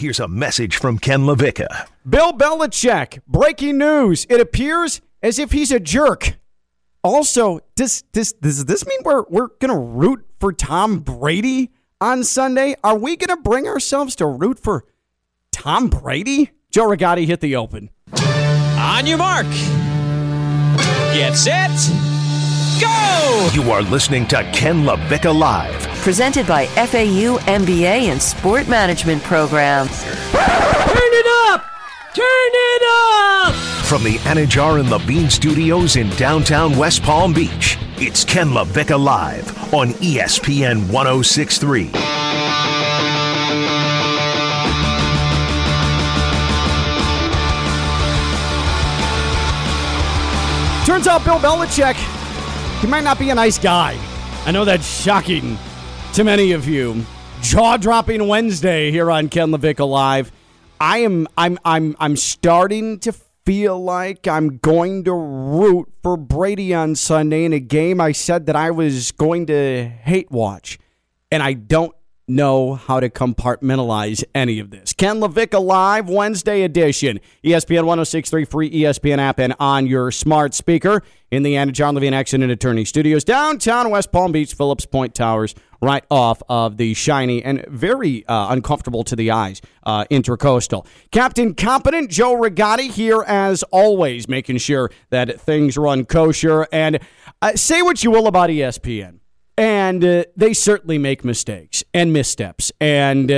Here's a message from Ken LaVicka. Bill Belichick, breaking news. It appears as if he's a jerk. Also, does this mean we're going to root for Tom Brady on Sunday? Are we going to bring ourselves to root for Tom Brady? Joe Rigotti hit the open. On your mark. Get set. Go! You are listening to Ken LaVicka Live. Presented by FAU MBA and Sport Management Program. Turn it up! From the Anajar and the Bean Studios in downtown West Palm Beach, it's Ken LaVicka Live on ESPN 1063. Turns out Bill Belichick, he might not be a nice guy. I know that's shocking to many of you. Jaw-dropping Wednesday here on Ken LaVicka Live. I'm starting to feel like I'm going to root for Brady on Sunday in a game I said that I was going to hate watch, and I don't know how to compartmentalize any of this. Ken LaVicka Live Wednesday edition, ESPN 106.3 free ESPN app and on your smart speaker in the John Levine Accident Attorney Studios, downtown West Palm Beach, Phillips Point Towers. Right off of the shiny and very uncomfortable to the eyes Intracoastal. Captain Competent Joe Rigotti here as always, making sure that things run kosher. And say what you will about ESPN, and they certainly make mistakes and missteps. And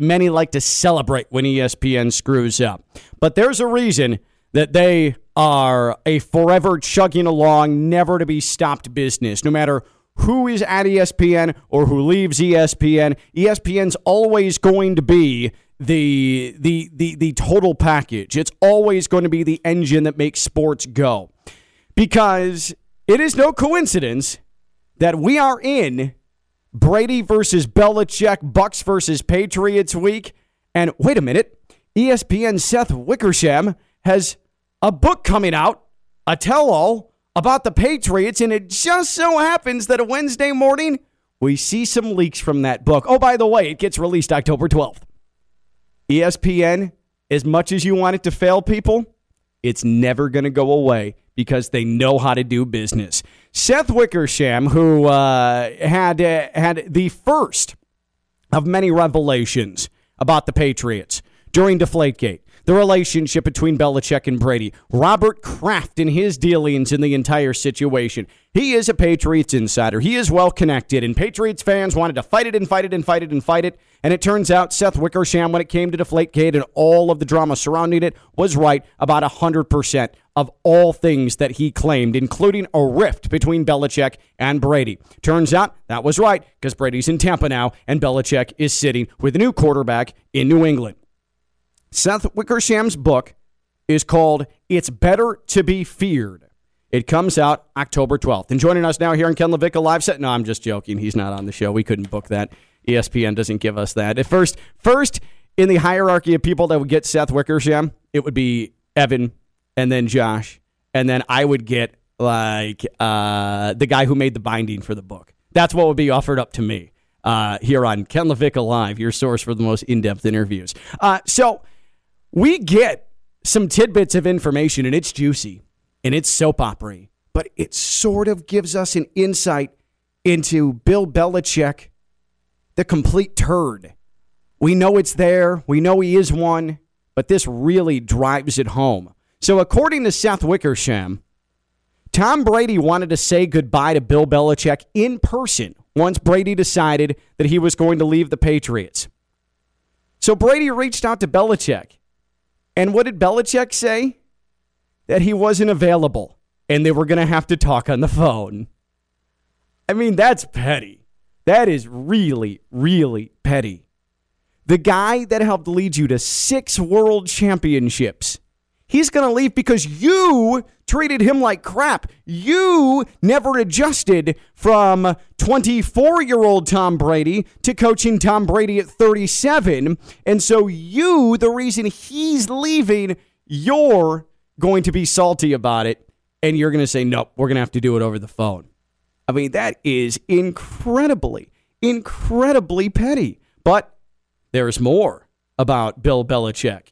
many like to celebrate when ESPN screws up. But there's a reason that they are a forever chugging along, never to be stopped business, no matter who is at ESPN or who leaves ESPN. ESPN's always going to be the total package. It's always going to be the engine that makes sports go. Because it is no coincidence that we are in Brady versus Belichick, Bucs versus Patriots week. And wait a minute, ESPN's Seth Wickersham has a book coming out, a tell-all, about the Patriots, and it just so happens that a Wednesday morning, we see some leaks from that book. Oh, by the way, it gets released October 12th. ESPN, as much as you want it to fail, people, it's never going to go away because they know how to do business. Seth Wickersham, who had the first of many revelations about the Patriots during Deflategate, the relationship between Belichick and Brady, Robert Kraft and his dealings in the entire situation. He is a Patriots insider. He is well-connected, and Patriots fans wanted to fight it. And it turns out Seth Wickersham, when it came to Deflategate and all of the drama surrounding it, was right about 100% of all things that he claimed, including a rift between Belichick and Brady. Turns out that was right, because Brady's in Tampa now, and Belichick is sitting with a new quarterback in New England. Seth Wickersham's book is called It's Better to Be Feared. It comes out October 12th. And joining us now here on Ken LaVicka Live Set. No, I'm just joking. He's not on the show. We couldn't book that. ESPN doesn't give us that. At first in the hierarchy of people that would get Seth Wickersham, it would be Evan and then Josh. And then I would get like the guy who made the binding for the book. That's what would be offered up to me here on Ken LaVicka Live, your source for the most in-depth interviews. We get some tidbits of information, and it's juicy, and it's soap opera-y, but it sort of gives us an insight into Bill Belichick, the complete turd. We know it's there. We know he is one, but this really drives it home. So according to Seth Wickersham, Tom Brady wanted to say goodbye to Bill Belichick in person once Brady decided that he was going to leave the Patriots. So Brady reached out to Belichick. And what did Belichick say? That he wasn't available, and they were going to have to talk on the phone. I mean, that's petty. That is really, really petty. The guy that helped lead you to 6 world championships, he's going to leave because you treated him like crap. You never adjusted from 24-year-old Tom Brady to coaching Tom Brady at 37. And so you, the reason he's leaving, you're going to be salty about it. And you're going to say, nope, we're going to have to do it over the phone. I mean, that is incredibly, incredibly petty. But there's more. about Bill Belichick.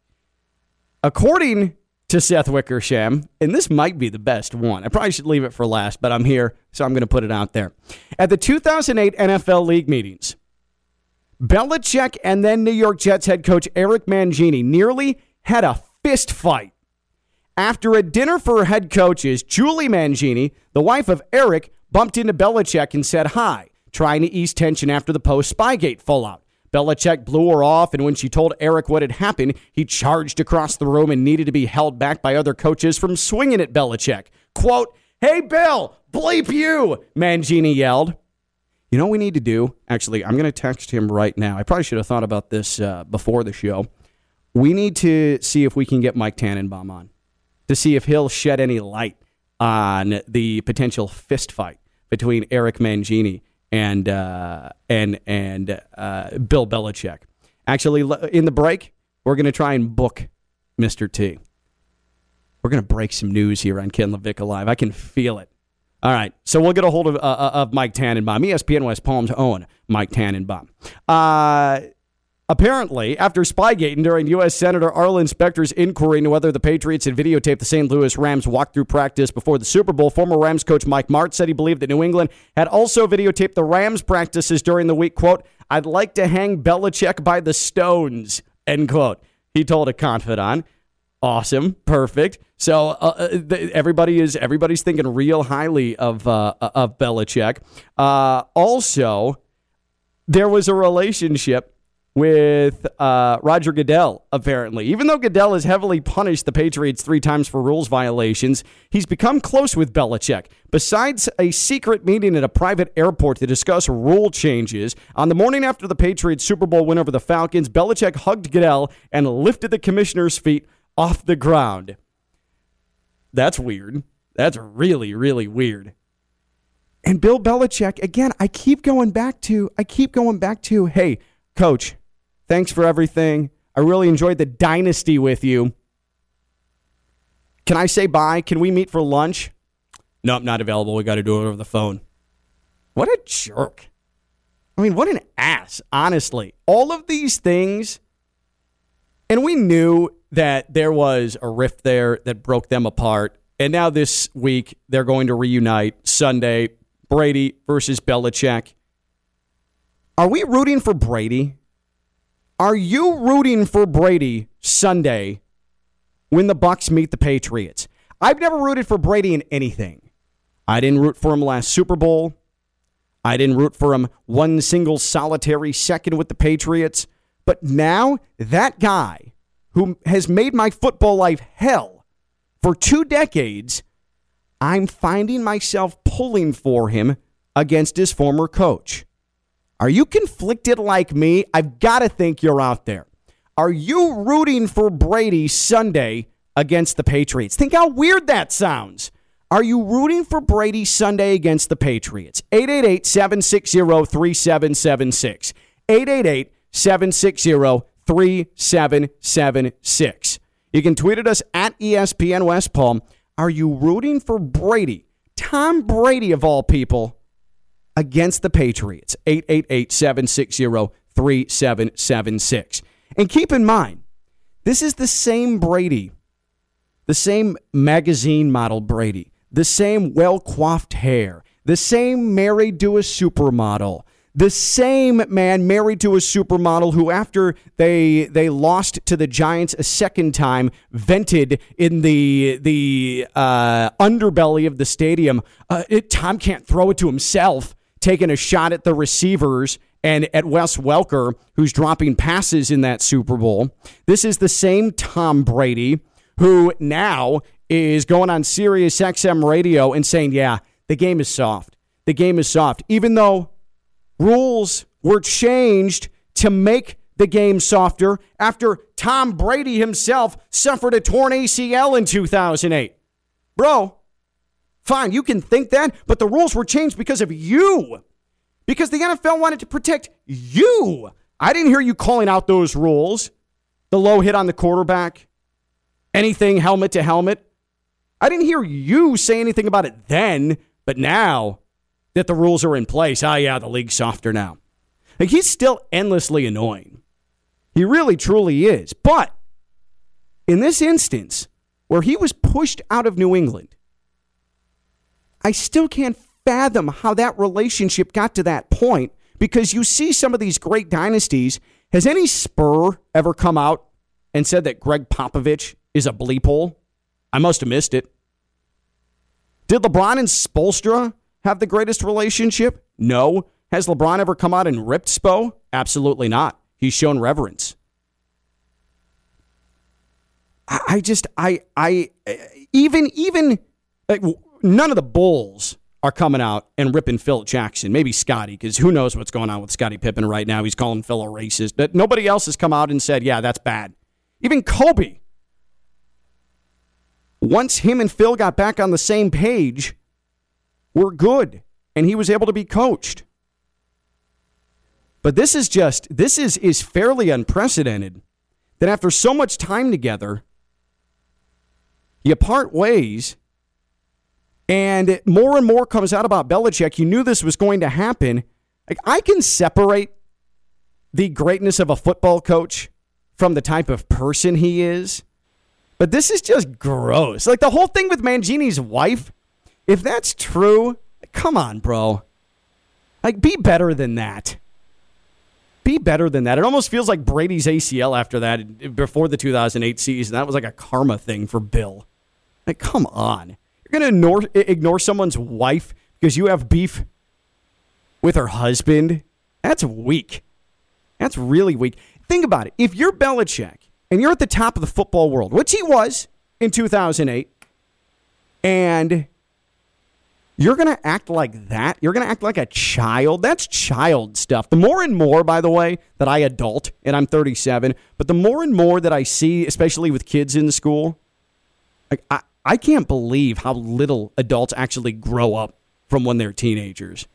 According to Seth Wickersham, and this might be the best one. I probably should leave it for last, but I'm here, so I'm going to put it out there. At the 2008 NFL League meetings, Belichick and then New York Jets head coach Eric Mangini nearly had a fist fight. After a dinner for head coaches, Julie Mangini, the wife of Eric, bumped into Belichick and said hi, trying to ease tension after the post-Spygate fallout. Belichick blew her off, and when she told Eric what had happened, he charged across the room and needed to be held back by other coaches from swinging at Belichick. Quote, "Hey, Bill, bleep you," Mangini yelled. You know what we need to do? Actually, I'm going to text him right now. I probably should have thought about this before the show. We need to see if we can get Mike Tannenbaum on to see if he'll shed any light on the potential fist fight between Eric Mangini and Bill Belichick. Actually, in the break, we're going to try and book Mr. T. We're going to break some news here on Ken LaVicka Live. I can feel it. All right, so we'll get a hold of Mike Tannenbaum, ESPN West Palm's own Mike Tannenbaum. Apparently, after Spygate and during U.S. Senator Arlen Specter's inquiry into whether the Patriots had videotaped the St. Louis Rams walkthrough practice before the Super Bowl, former Rams coach Mike Martz said he believed that New England had also videotaped the Rams practices during the week. Quote, "I'd like to hang Belichick by the stones," end quote, he told a confidant. Awesome. Perfect. So everybody's thinking real highly of Belichick. Also, there was a relationship with Roger Goodell, apparently. Even though Goodell has heavily punished the Patriots 3 times for rules violations, he's become close with Belichick. Besides a secret meeting at a private airport to discuss rule changes, on the morning after the Patriots' Super Bowl win over the Falcons, Belichick hugged Goodell and lifted the commissioner's feet off the ground. That's weird. That's really, really weird. And Bill Belichick, again, I keep going back to, hey, Coach, thanks for everything. I really enjoyed the dynasty with you. Can I say bye? Can we meet for lunch? No, I'm not available. We got to do it over the phone. What a jerk. I mean, what an ass, honestly. All of these things, and we knew that there was a rift there that broke them apart, and now this week they're going to reunite Sunday, Brady versus Belichick. Are we rooting for Brady? Are you rooting for Brady Sunday when the Bucs meet the Patriots? I've never rooted for Brady in anything. I didn't root for him last Super Bowl. I didn't root for him one single solitary second with the Patriots. But now that guy who has made my football life hell for 2 decades, I'm finding myself pulling for him against his former coach. Are you conflicted like me? I've got to think you're out there. Are you rooting for Brady Sunday against the Patriots? Think how weird that sounds. Are you rooting for Brady Sunday against the Patriots? 888-760-3776. 888-760-3776. You can tweet at us at ESPN West Palm. Are you rooting for Brady? Tom Brady, of all people, against the Patriots, 888-760-3776. And keep in mind, this is the same Brady, the same magazine model Brady, the same well-coiffed hair, the same married to a supermodel, the same man married to a supermodel who, after they lost to the Giants a second time, vented in the underbelly of the stadium. Tom can't throw it to himself, taking a shot at the receivers and at Wes Welker, who's dropping passes in that Super Bowl. This is the same Tom Brady who now is going on Sirius XM radio and saying, yeah, the game is soft. The game is soft, even though rules were changed to make the game softer after Tom Brady himself suffered a torn ACL in 2008. Bro, fine, you can think that, but the rules were changed because of you. Because the NFL wanted to protect you. I didn't hear you calling out those rules. The low hit on the quarterback, anything helmet to helmet. I didn't hear you say anything about it then, but now that the rules are in place. Oh, yeah, the league's softer now. Like, he's still endlessly annoying. He really, truly is. But in this instance, where he was pushed out of New England, I still can't fathom how that relationship got to that point, because you see some of these great dynasties. Has any Spur ever come out and said that Greg Popovich is a bleep hole? I must have missed it. Did LeBron and Spoelstra have the greatest relationship? No. Has LeBron ever come out and ripped Spo? Absolutely not. He's shown reverence. I just, none of the Bulls are coming out and ripping Phil Jackson. Maybe Scotty, because who knows what's going on with Scotty Pippen right now. He's calling Phil a racist. But nobody else has come out and said, yeah, that's bad. Even Kobe. Once him and Phil got back on the same page, we're good. And he was able to be coached. But this is just, this is fairly unprecedented that after so much time together, you part ways. And more comes out about Belichick. You knew this was going to happen. I can separate the greatness of a football coach from the type of person he is. But this is just gross. Like the whole thing with Mangini's wife, if that's true, come on, bro. Like, be better than that. Be better than that. It almost feels like Brady's ACL after that, before the 2008 season. That was like a karma thing for Bill. Like, come on. Going to ignore someone's wife because you have beef with her husband? That's weak. That's really weak. Think about it. If you're Belichick and you're at the top of the football world, which he was in 2008, and you're going to act like that, you're going to act like a child, that's child stuff. The more and more, by the way, that I adult, and I'm 37, but the more and more that I see, especially with kids in school, like I can't believe how little adults actually grow up from when they're teenagers.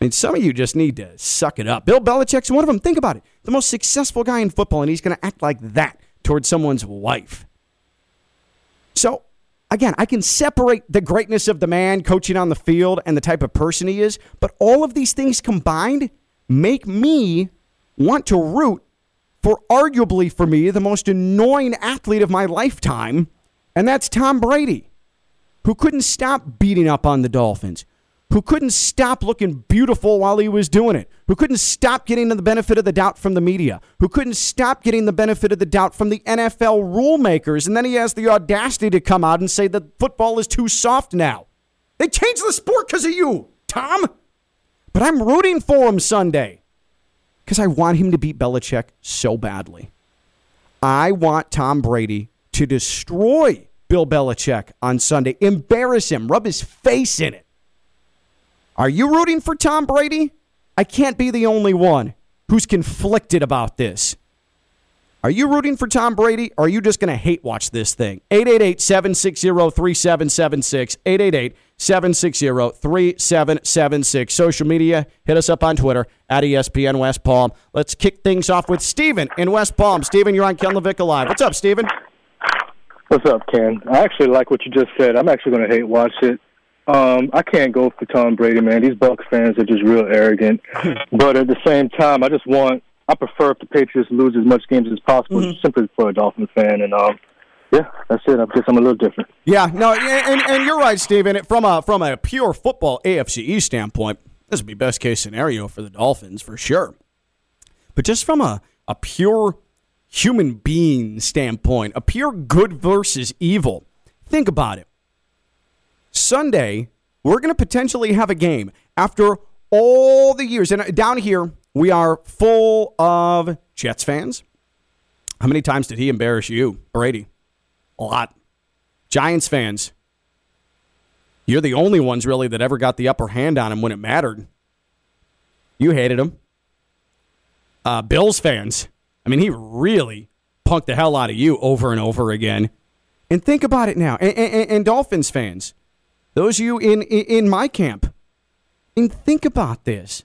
I mean, some of you just need to suck it up. Bill Belichick's one of them. Think about it. The most successful guy in football, and he's going to act like that towards someone's wife. So, again, I can separate the greatness of the man coaching on the field and the type of person he is, but all of these things combined make me want to root for, arguably for me, the most annoying athlete of my lifetime. And that's Tom Brady, who couldn't stop beating up on the Dolphins, who couldn't stop looking beautiful while he was doing it, who couldn't stop getting the benefit of the doubt from the media, who couldn't stop getting the benefit of the doubt from the NFL rule makers, and then he has the audacity to come out and say that football is too soft now. They changed the sport because of you, Tom. But I'm rooting for him Sunday because I want him to beat Belichick so badly. I want Tom Brady to destroy Bill Belichick on Sunday. Embarrass him. Rub his face in it. Are you rooting for Tom Brady? I can't be the only one who's conflicted about this. Are you rooting for Tom Brady, or are you just going to hate watch this thing? 888-760-3776. 888-760-3776. Social media, hit us up on Twitter, at ESPN West Palm. Let's kick things off with Steven in West Palm. Steven, you're on Ken LaVicka Live. What's up, Steven? What's up, Ken? I actually like what you just said. I'm actually going to hate watch it. I can't go for Tom Brady, man. These Bucs fans are just real arrogant. But at the same time, I prefer if the Patriots lose as much games as possible, simply for a Dolphin fan. And yeah, that's it. I guess I'm a little different. Yeah, no, and you're right, Steven. From a pure football AFC East standpoint, this would be best case scenario for the Dolphins for sure. But just from a pure human being standpoint, a pure good versus evil. Think about it. Sunday, we're going to potentially have a game after all the years. And down here, we are full of Jets fans. How many times did he embarrass you, Brady? A lot. Giants fans. You're the only ones, really, that ever got the upper hand on him when it mattered. You hated him. Bills fans. I mean, he really punked the hell out of you over and over again. And think about it now. And Dolphins fans, those of you in my camp, and think about this.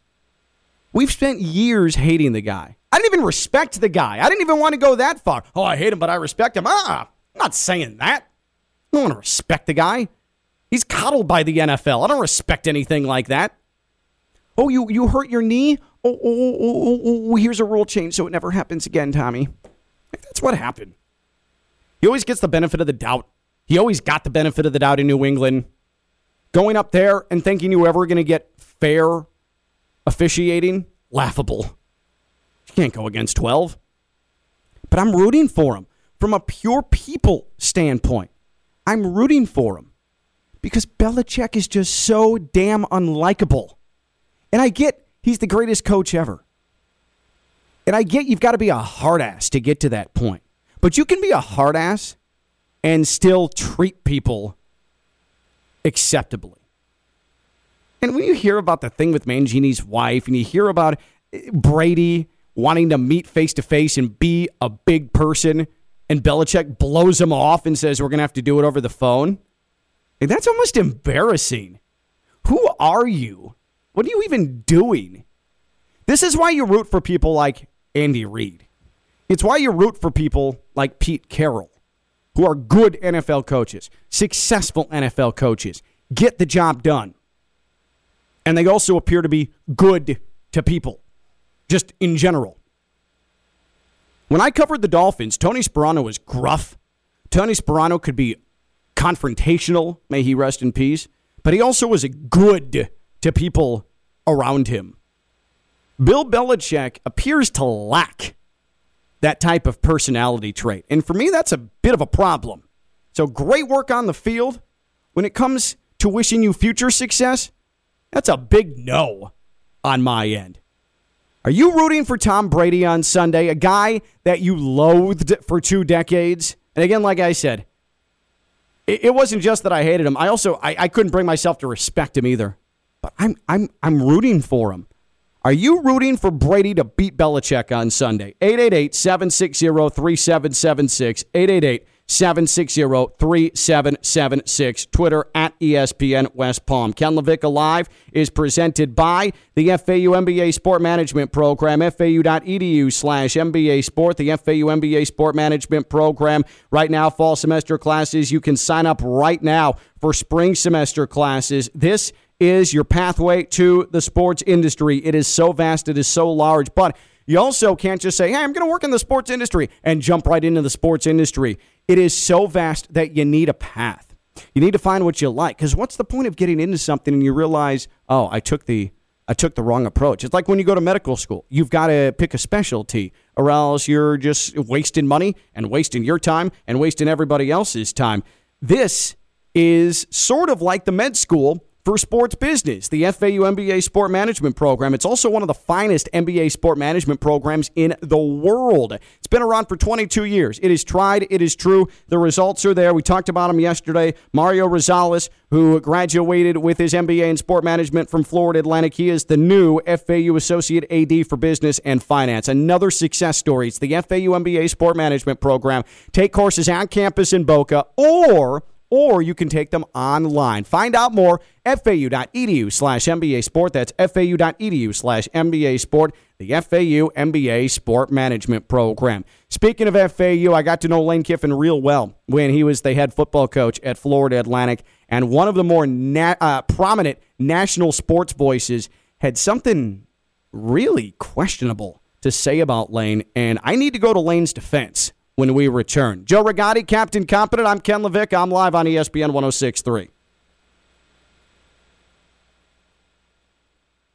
We've spent years hating the guy. I didn't even respect the guy. I didn't even want to go that far. Oh, I hate him, but I respect him. I'm not saying that. I don't want to respect the guy. He's coddled by the NFL. I don't respect anything like that. Oh, you hurt your knee? here's a rule change so it never happens again, Tommy. Like, that's what happened. He always gets the benefit of the doubt. He always got the benefit of the doubt in New England. Going up there and thinking you were ever going to get fair officiating, laughable. You can't go against 12. But I'm rooting for him. From a pure people standpoint, I'm rooting for him. Because Belichick is just so damn unlikable. And I get he's the greatest coach ever. And I get you've got to be a hard ass to get to that point. But you can be a hard ass and still treat people acceptably. And when you hear about the thing with Mangini's wife, and you hear about Brady wanting to meet face-to-face and be a big person, and Belichick blows him off and says, we're going to have to do it over the phone, and that's almost embarrassing. Who are you? What are you even doing? This is why you root for people like Andy Reid. It's why you root for people like Pete Carroll, who are good NFL coaches, successful NFL coaches, get the job done. And they also appear to be good to people, just in general. When I covered the Dolphins, Tony Sparano was gruff. Tony Sparano could be confrontational, may he rest in peace, but he also was good to people around him. Bill Belichick appears to lack that type of personality trait. And for me, that's a bit of a problem. So great work on the field. When it comes to wishing you future success, that's a big no on my end. Are you rooting for Tom Brady on Sunday, a guy that you loathed for 2 decades? And again, like I said, it wasn't just that I hated him. I couldn't bring myself to respect him either. But I'm rooting for him. Are you rooting for Brady to beat Belichick on Sunday? 888-760-3776. 888-760-3776. Twitter at ESPN West Palm. Ken LaVicka Live is presented by the FAU MBA Sport Management Program. FAU.edu/MBA Sport. The FAU MBA Sport Management Program. Right now, fall semester classes. You can sign up right now for spring semester classes. This is your pathway to the sports industry. It is so vast, it is so large, but you also can't just say, hey, I'm going to work in the sports industry and jump right into the sports industry. It is so vast that you need a path. You need to find what you like, because what's the point of getting into something and you realize, oh, I took the wrong approach. It's like when you go to medical school. You've got to pick a specialty or else you're just wasting money and wasting your time and wasting everybody else's time. This is sort of like the med school for sports business, the FAU MBA Sport Management Program. It's also one of the finest MBA Sport Management programs in the world. It's been around for 22 years. It is tried. It is true. The results are there. We talked about them yesterday. Mario Rosales, who graduated with his MBA in Sport Management from Florida Atlantic, he is the new FAU Associate AD for Business and Finance. Another success story. It's the FAU MBA Sport Management Program. Take courses on campus in Boca, or you can take them online. Find out more, FAU.edu/MBA Sport. That's FAU.edu/MBA Sport, the FAU MBA Sport Management Program. Speaking of FAU, I got to know Lane Kiffin real well when he was the head football coach at Florida Atlantic, and one of the more prominent national sports voices had something really questionable to say about Lane, and I need to go to Lane's defense when we return. Joe Rigotti, Captain Competent. I'm Ken LaVicka. I'm live on ESPN 1063.